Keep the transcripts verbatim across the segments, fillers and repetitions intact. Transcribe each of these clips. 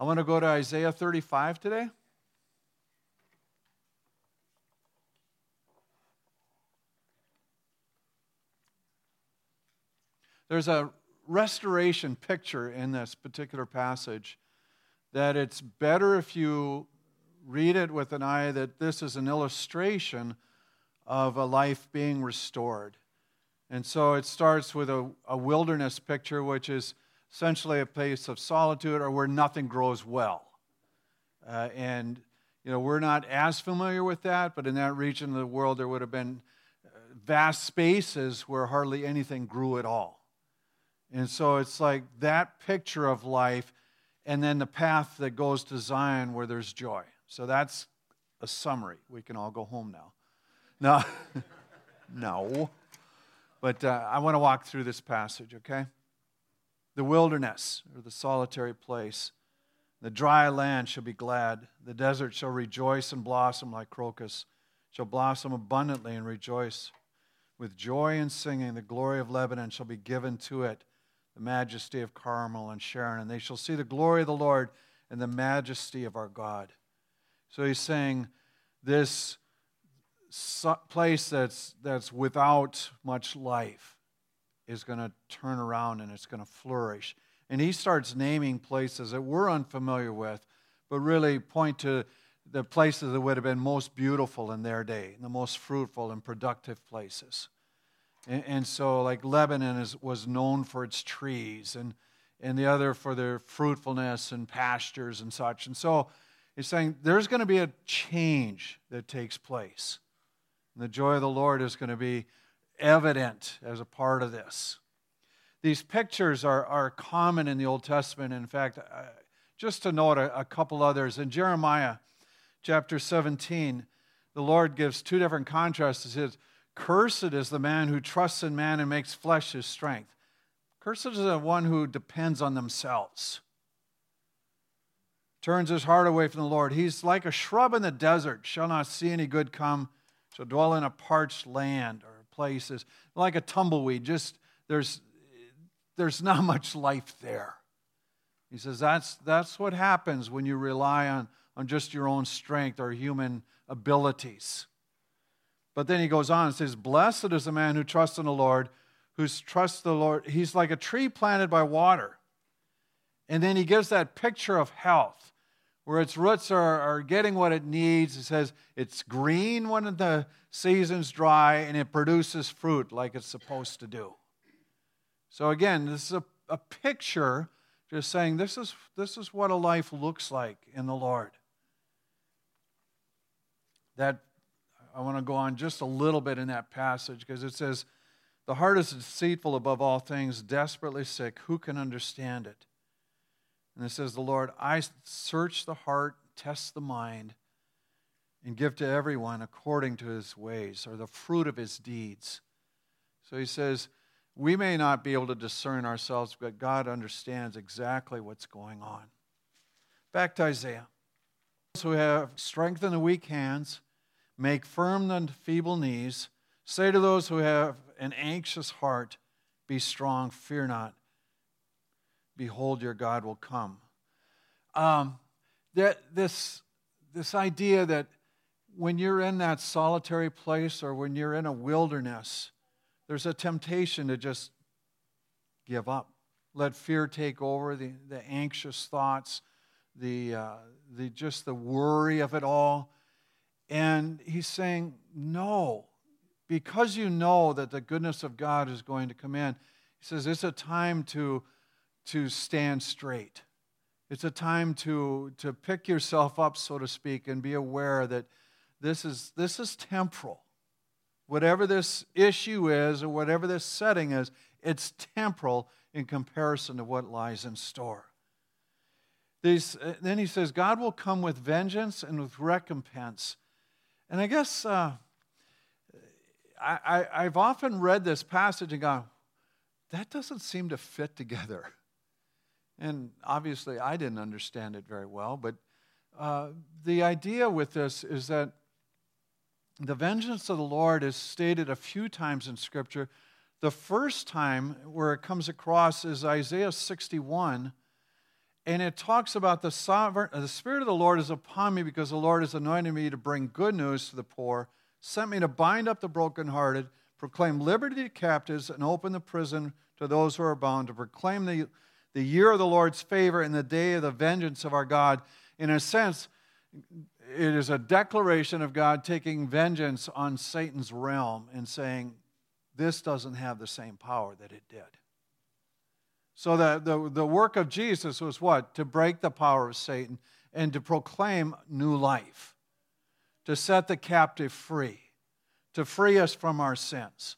I want to go to Isaiah thirty-five today. There's a restoration picture in this particular passage that it's better if you read it with an eye that this is an illustration of a life being restored. And so it starts with a, a wilderness picture, which is essentially a place of solitude or where nothing grows well. Uh, and, you know, we're not as familiar with that, but in that region of the world there would have been vast spaces where hardly anything grew at all. And so it's like that picture of life and then the path that goes to Zion where there's joy. So that's a summary. We can all go home now. No, no. But uh, I want to walk through this passage, okay? The wilderness, or the solitary place. The dry land shall be glad. The desert shall rejoice and blossom like crocus, shall blossom abundantly and rejoice. With joy and singing, the glory of Lebanon shall be given to it, the majesty of Carmel and Sharon. And they shall see the glory of the Lord and the majesty of our God. So he's saying this place that's that's without much life is going to turn around and it's going to flourish. And he starts naming places that we're unfamiliar with, but really point to the places that would have been most beautiful in their day, the most fruitful and productive places. And, and so like Lebanon is, was known for its trees and, and the other for their fruitfulness and pastures and such. And so it's saying there's going to be a change that takes place. And the joy of the Lord is going to be evident as a part of this. These pictures are, are common in the Old Testament. In fact, uh, just to note a, a couple others, in Jeremiah chapter seventeen, the Lord gives two different contrasts. He says, cursed is the man who trusts in man and makes flesh his strength. Cursed is the one who depends on themselves, turns his heart away from the Lord. He's like a shrub in the desert, shall not see any good come, shall dwell in a parched land or places, like a tumbleweed. Just there's there's not much life there. He says that's that's what happens when you rely on on just your own strength or human abilities. But then he goes on and says, blessed is the man who trusts in the Lord, whose trust the Lord. He's like a tree planted by water. And then he gives that picture of health, where its roots are, are getting what it needs. It says it's green when the season's dry, and it produces fruit like it's supposed to do. So again, this is a, a picture just saying this is, this is what a life looks like in the Lord. That I want to go on just a little bit in that passage because it says, the heart is deceitful above all things, desperately sick. Who can understand it? And it says, the Lord, I search the heart, test the mind, and give to everyone according to his ways or the fruit of his deeds. So he says, we may not be able to discern ourselves, but God understands exactly what's going on. Back to Isaiah. Those who have strength in the weak hands, make firm the feeble knees. Say to those who have an anxious heart, be strong, fear not. Behold, your God will come. Um, that this, this idea that when you're in that solitary place or when you're in a wilderness, there's a temptation to just give up. Let fear take over, the, the anxious thoughts, the uh, the just the worry of it all. And he's saying, no, because you know that the goodness of God is going to come in, he says it's a time to, to stand straight. It's a time to, to pick yourself up, so to speak, and be aware that this is this is temporal. Whatever this issue is or whatever this setting is, it's temporal in comparison to what lies in store. These, then he says, God will come with vengeance and with recompense. And I guess uh, I, I, I've often read this passage and gone, that doesn't seem to fit together. And obviously I didn't understand it very well, but uh, the idea with this is that the vengeance of the Lord is stated a few times in Scripture. The first time where it comes across is Isaiah sixty-one, And it talks about the sovereign, the Spirit of the Lord is upon me because the Lord has anointed me to bring good news to the poor, sent me to bind up the brokenhearted, proclaim liberty to captives, and open the prison to those who are bound, to proclaim the, the year of the Lord's favor and the day of the vengeance of our God. In a sense, it is a declaration of God taking vengeance on Satan's realm and saying, this doesn't have the same power that it did. So the, the, the work of Jesus was what? To break the power of Satan and to proclaim new life, to set the captive free, to free us from our sins.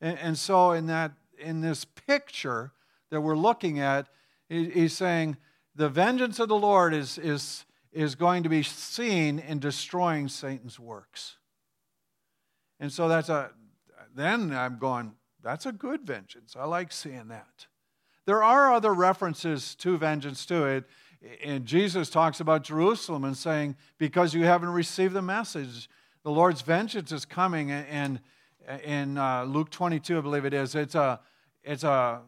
And, and so in that, in this picture that we're looking at, he, he's saying the vengeance of the Lord is, is, is going to be seen in destroying Satan's works. And so that's a, then I'm going, that's a good vengeance. I like seeing that. There are other references to vengeance too. It, and Jesus talks about Jerusalem and saying, because you haven't received the message, the Lord's vengeance is coming. And in uh, Luke twenty-two, I believe it is, it's a it's a,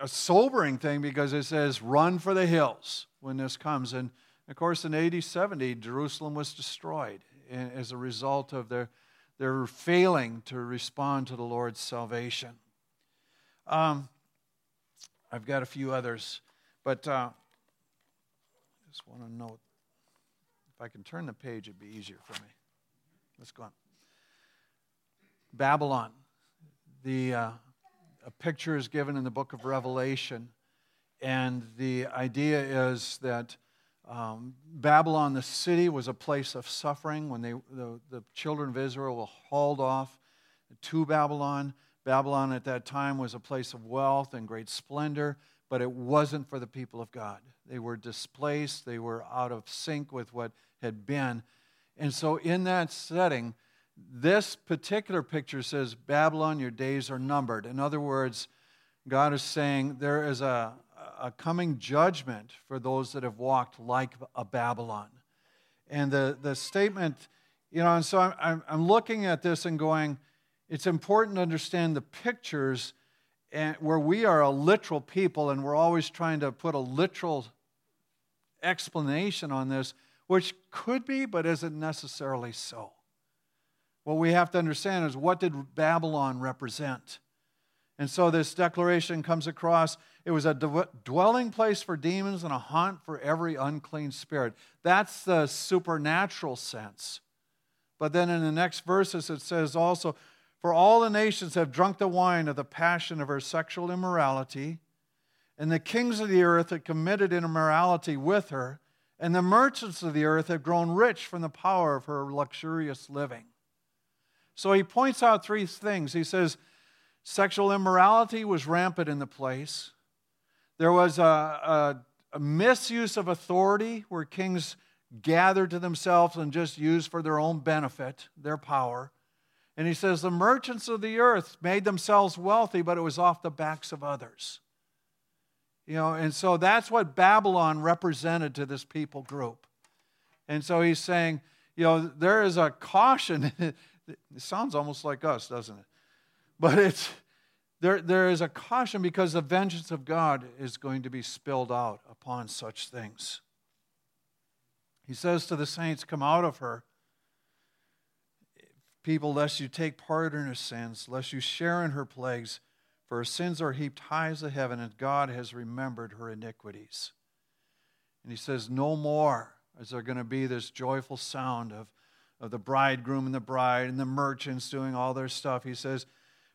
a sobering thing because it says, run for the hills when this comes. And of course, in A D seventy, Jerusalem was destroyed as a result of their, their failing to respond to the Lord's salvation. Um. I've got a few others, but I uh, just want to note, if I can turn the page, it'd be easier for me. Let's go on. Babylon. The uh, a picture is given in the book of Revelation, and the idea is that um, Babylon, the city, was a place of suffering when they the, the children of Israel were hauled off to Babylon. Babylon at that time was a place of wealth and great splendor, but it wasn't for the people of God. They were displaced. They were out of sync with what had been. And so in that setting, this particular picture says, Babylon, your days are numbered. In other words, God is saying there is a, a coming judgment for those that have walked like a Babylon. And the, the statement, you know, and so I'm, I'm looking at this and going, it's important to understand the pictures and where we are a literal people and we're always trying to put a literal explanation on this, which could be, but isn't necessarily so. What we have to understand is what did Babylon represent? And so this declaration comes across, it was a dwelling place for demons and a haunt for every unclean spirit. That's the supernatural sense. But then in the next verses it says also, for all the nations have drunk the wine of the passion of her sexual immorality, and the kings of the earth have committed immorality with her, and the merchants of the earth have grown rich from the power of her luxurious living. So he points out three things. He says sexual immorality was rampant in the place. There was a, a, a misuse of authority where kings gathered to themselves and just used for their own benefit, their power. And he says, the merchants of the earth made themselves wealthy, but it was off the backs of others. You know, and so that's what Babylon represented to this people group. And so he's saying, you know, there is a caution. It sounds almost like us, doesn't it? But it's there. There is a caution because the vengeance of God is going to be spilled out upon such things. He says to the saints, come out of her, people, lest you take part in her sins, lest you share in her plagues, for her sins are heaped high as the heaven, and God has remembered her iniquities. And he says, no more is there going to be this joyful sound of, of the bridegroom and the bride and the merchants doing all their stuff. He says,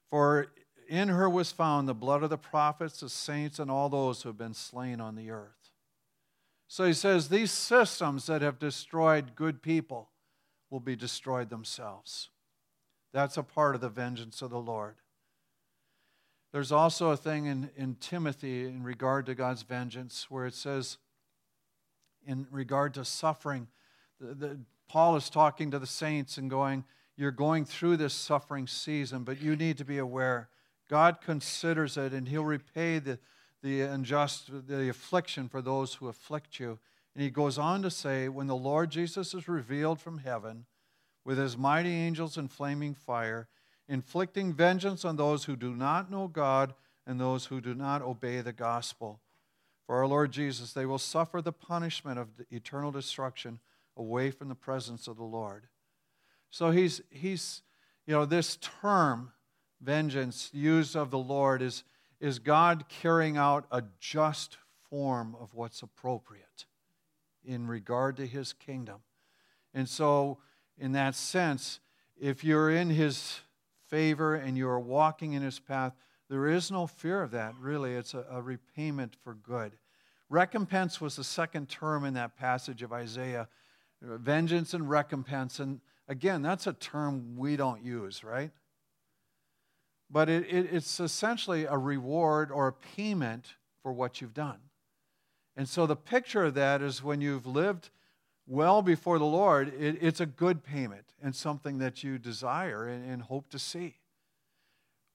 for in her was found the blood of the prophets, the saints, and all those who have been slain on the earth. So he says these systems that have destroyed good people will be destroyed themselves. That's a part of the vengeance of the Lord. There's also a thing in, in Timothy in regard to God's vengeance where it says in regard to suffering, the, the, Paul is talking to the saints and going, you're going through this suffering season, but you need to be aware. God considers it and he'll repay the the unjust, the affliction for those who afflict you. And he goes on to say, when the Lord Jesus is revealed from heaven with his mighty angels in flaming fire, inflicting vengeance on those who do not know God and those who do not obey the gospel. for our Lord Jesus, they will suffer the punishment of eternal destruction away from the presence of the Lord. So he's, he's, you know, this term, vengeance, used of the Lord is, is God carrying out a just form of what's appropriate in regard to his kingdom. And so, in that sense, if you're in his favor and you're walking in his path, there is no fear of that, really. It's a, a repayment for good. Recompense was the second term in that passage of Isaiah. Vengeance and recompense. And again, that's a term we don't use, right? But it, it, it's essentially a reward or a payment for what you've done. And so the picture of that is when you've lived well before the Lord, it, it's a good payment and something that you desire and, and hope to see.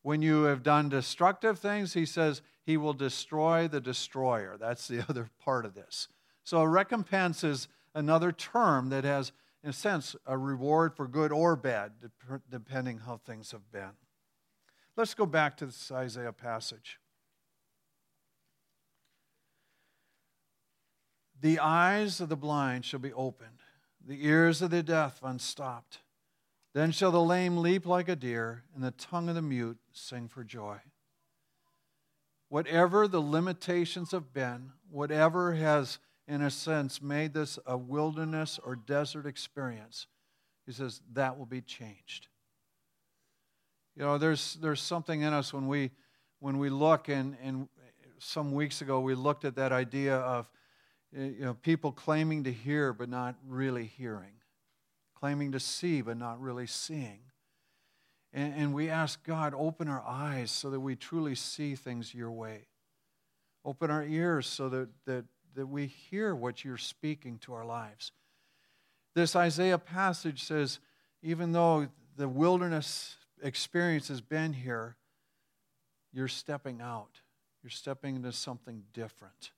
When you have done destructive things, he says he will destroy the destroyer. That's the other part of this. So recompense is another term that has, in a sense, a reward for good or bad, depending how things have been. Let's go back to this Isaiah passage. The eyes of the blind shall be opened, the ears of the deaf unstopped. Then shall the lame leap like a deer, and the tongue of the mute sing for joy. Whatever the limitations have been, whatever has, in a sense, made this a wilderness or desert experience, he says, that will be changed. You know, there's there's something in us when we when we look, and, and some weeks ago we looked at that idea of, you know, people claiming to hear but not really hearing, claiming to see but not really seeing. And, and we ask God, open our eyes so that we truly see things your way. Open our ears so that, that, that we hear what you're speaking to our lives. This Isaiah passage says, even though the wilderness experience has been here, you're stepping out. You're stepping into something different.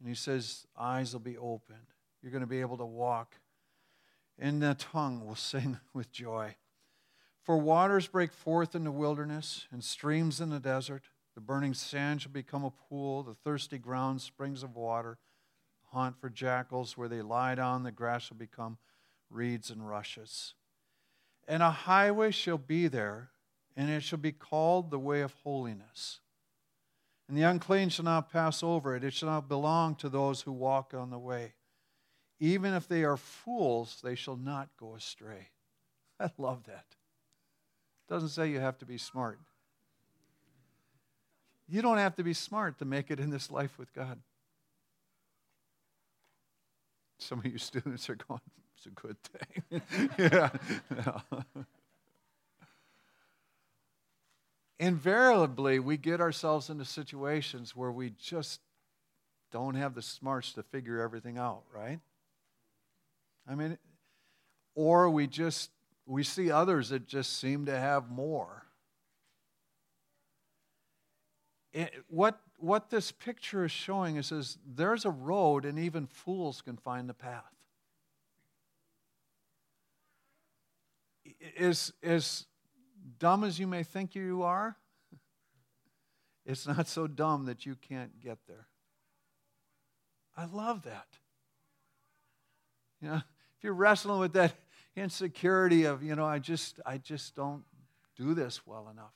And he says, eyes will be opened. You're going to be able to walk. And the tongue will sing with joy. For waters break forth in the wilderness and streams in the desert. The burning sand shall become a pool, the thirsty ground springs of water. A haunt for jackals where they lie down, the grass shall become reeds and rushes. And a highway shall be there, and it shall be called the way of holiness. And the unclean shall not pass over it. It shall not belong to those who walk on the way. Even if they are fools, they shall not go astray. I love that. It doesn't say you have to be smart. You don't have to be smart to make it in this life with God. Some of you students are going, it's a good thing. yeah. yeah. Invariably, we get ourselves into situations where we just don't have the smarts to figure everything out, right? I mean, or we just, we see others that just seem to have more. It, what, what this picture is showing is, is there's a road and even fools can find the path. As, as dumb as you may think you are, it's not so dumb that you can't get there. I love that. You know, if you're wrestling with that insecurity of, you know, I just, I just don't do this well enough.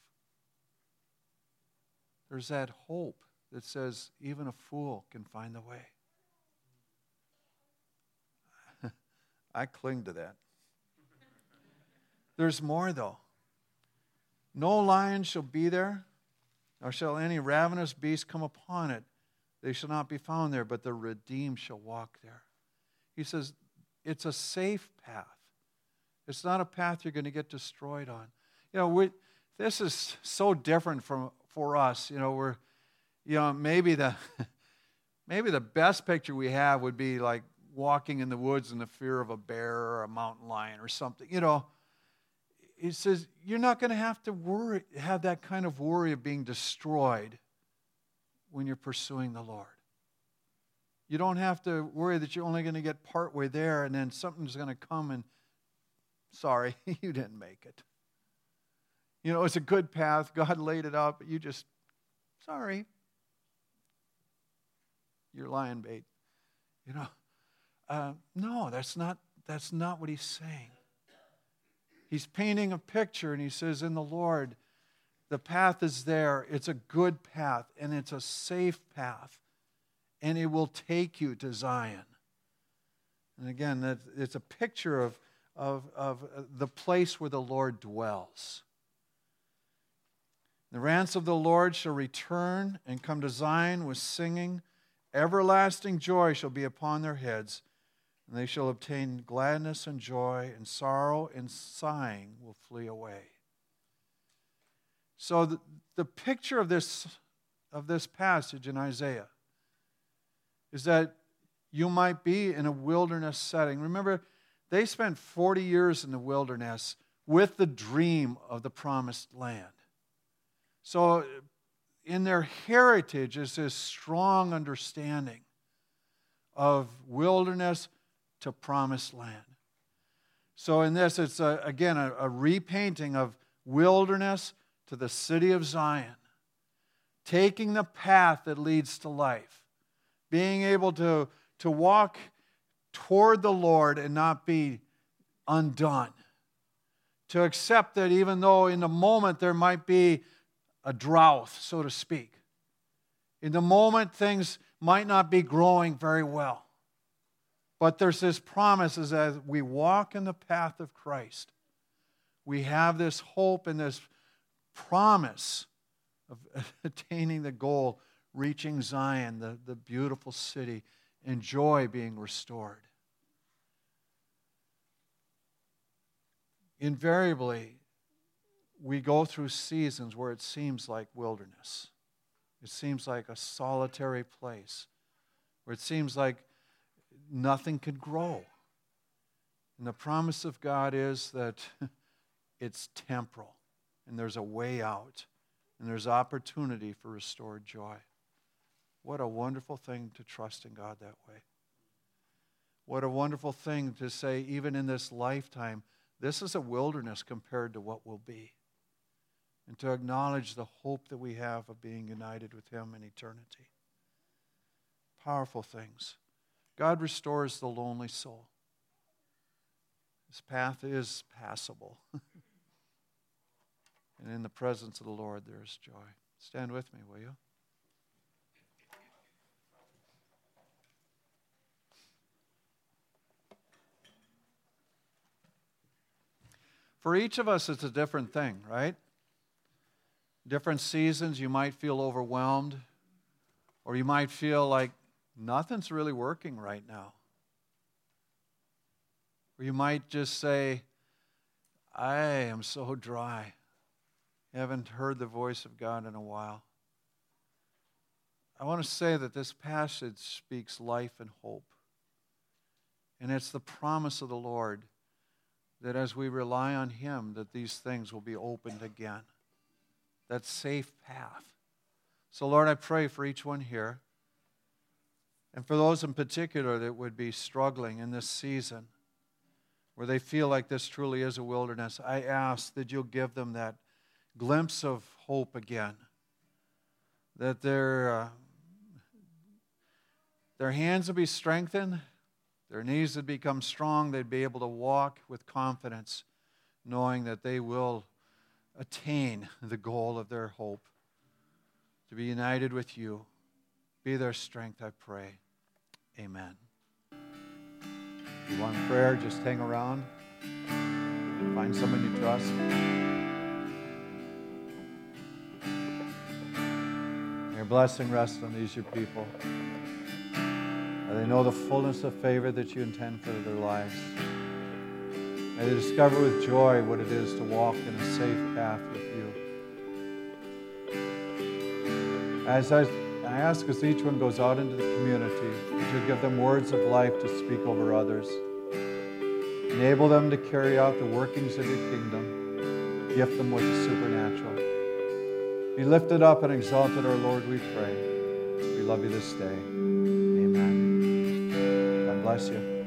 There's that hope that says even a fool can find the way. I cling to that. There's more, though. No lion shall be there, nor shall any ravenous beast come upon it. They shall not be found there, but the redeemed shall walk there. He says, it's a safe path. It's not a path you're going to get destroyed on. You know, we, this is so different from for us. You know, we're, you know, maybe the, maybe the best picture we have would be like walking in the woods in the fear of a bear or a mountain lion or something. You know, he says you're not going to have to worry, have that kind of worry of being destroyed when you're pursuing the Lord. You don't have to worry that you're only going to get partway there and then something's going to come and, sorry, you didn't make it. You know, it's a good path. God laid it out, but you just, sorry. your lion bait. You know, uh, no, that's not that's not what he's saying. He's painting a picture, and he says, in the Lord, the path is there. It's a good path, and it's a safe path, and it will take you to Zion. And again, it's a picture of, of, of the place where the Lord dwells. The ransom of the Lord shall return and come to Zion with singing. Everlasting joy shall be upon their heads, and they shall obtain gladness and joy, and sorrow and sighing will flee away. So the, the picture of this, of this passage in Isaiah is that you might be in a wilderness setting. Remember, they spent forty years in the wilderness with the dream of the promised land. So in their heritage is this strong understanding of wilderness to promised land. So in this, it's a, again a, a repainting of wilderness to the city of Zion, taking the path that leads to life, being able to, to walk toward the Lord and not be undone, to accept that even though in the moment there might be a drought, so to speak. In the moment, things might not be growing very well. But there's this promise as we walk in the path of Christ, we have this hope and this promise of attaining the goal, reaching Zion, the, the beautiful city, and joy being restored. Invariably, we go through seasons where it seems like wilderness. It seems like a solitary place, where it seems like nothing could grow. And the promise of God is that it's temporal, and there's a way out, and there's opportunity for restored joy. What a wonderful thing to trust in God that way. What a wonderful thing to say, even in this lifetime, this is a wilderness compared to what will be. And to acknowledge the hope that we have of being united with Him in eternity. Powerful things. God restores the lonely soul. This path is passable. And in the presence of the Lord, there is joy. Stand with me, will you? For each of us, it's a different thing, right? Different seasons, you might feel overwhelmed, or you might feel like nothing's really working right now. Or you might just say, I am so dry. I haven't heard the voice of God in a while. I want to say that this passage speaks life and hope. And it's the promise of the Lord that as we rely on Him, that these things will be opened again. That safe path. So, Lord, I pray for each one here, and for those in particular that would be struggling in this season where they feel like this truly is a wilderness, I ask that you'll give them that glimpse of hope again, that their, uh, their hands will be strengthened, their knees would become strong, they'd be able to walk with confidence, knowing that they will attain the goal of their hope, to be united with you. Be their strength, I pray. Amen. If you want prayer, just hang around. Find someone you trust. May your blessing rest on these, your people. May they know the fullness of favor that you intend for their lives. May they discover with joy what it is to walk in a safe path with you. As I, I ask, as each one goes out into the community, that you give them words of life to speak over others. Enable them to carry out the workings of your kingdom. Gift them with the supernatural. Be lifted up and exalted, our Lord, we pray. We love you this day. Amen. God bless you.